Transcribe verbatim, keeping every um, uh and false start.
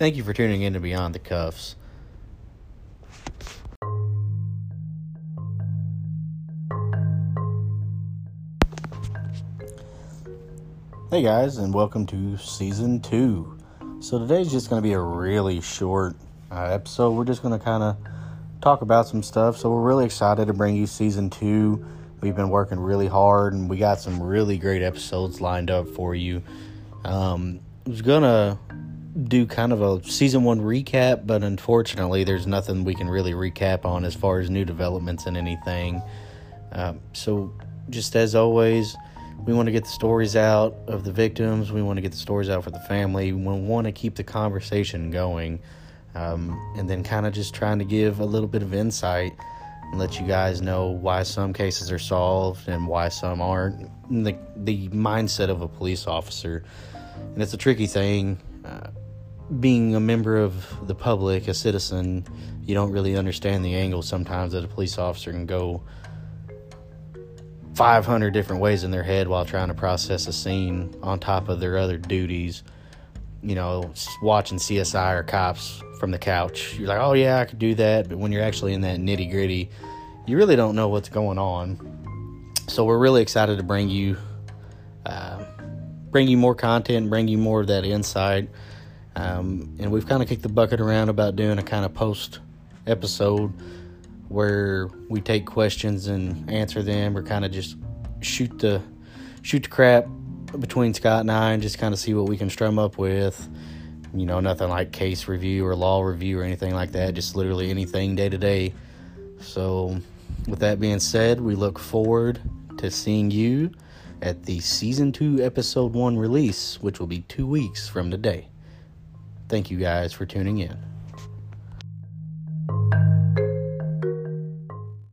Thank you for tuning in to Beyond the Cuffs. Hey guys, and welcome to season two. So today's just going to be a really short uh, episode. We're just going to kind of talk about some stuff. So we're really excited to bring you season two. We've been working really hard, and we got some really great episodes lined up for you. Um, I was going to do kind of a season one recap, but unfortunately there's nothing we can really recap on as far as new developments and anything. Uh, so just as always, we want to get the stories out of the victims. We want to get the stories out for the family. We want to keep the conversation going. Um, and then kind of just trying to give a little bit of insight and let you guys know why some cases are solved and why some aren't. The, the mindset of a police officer. And it's a tricky thing. Uh, being a member of the public, a citizen, you don't really understand the angle sometimes that a police officer can go five hundred different ways in their head while trying to process a scene on top of their other duties. You know, watching C S I or Cops from the couch, you're like, oh yeah, I could do that. But when you're actually in that nitty gritty, you really don't know what's going on. So we're really excited to bring you uh, bring you more content, bring you more of that insight. Um, and we've kind of kicked the bucket around about doing a kind of post episode where we take questions and answer them, or kind of just shoot the shoot the crap between Scott and I and just kind of see what we can strum up with. You know, nothing like case review or law review or anything like that, just literally anything day to day. So with that being said, we look forward to seeing you at the season two episode one release, which will be two weeks from today. Thank you guys for tuning in.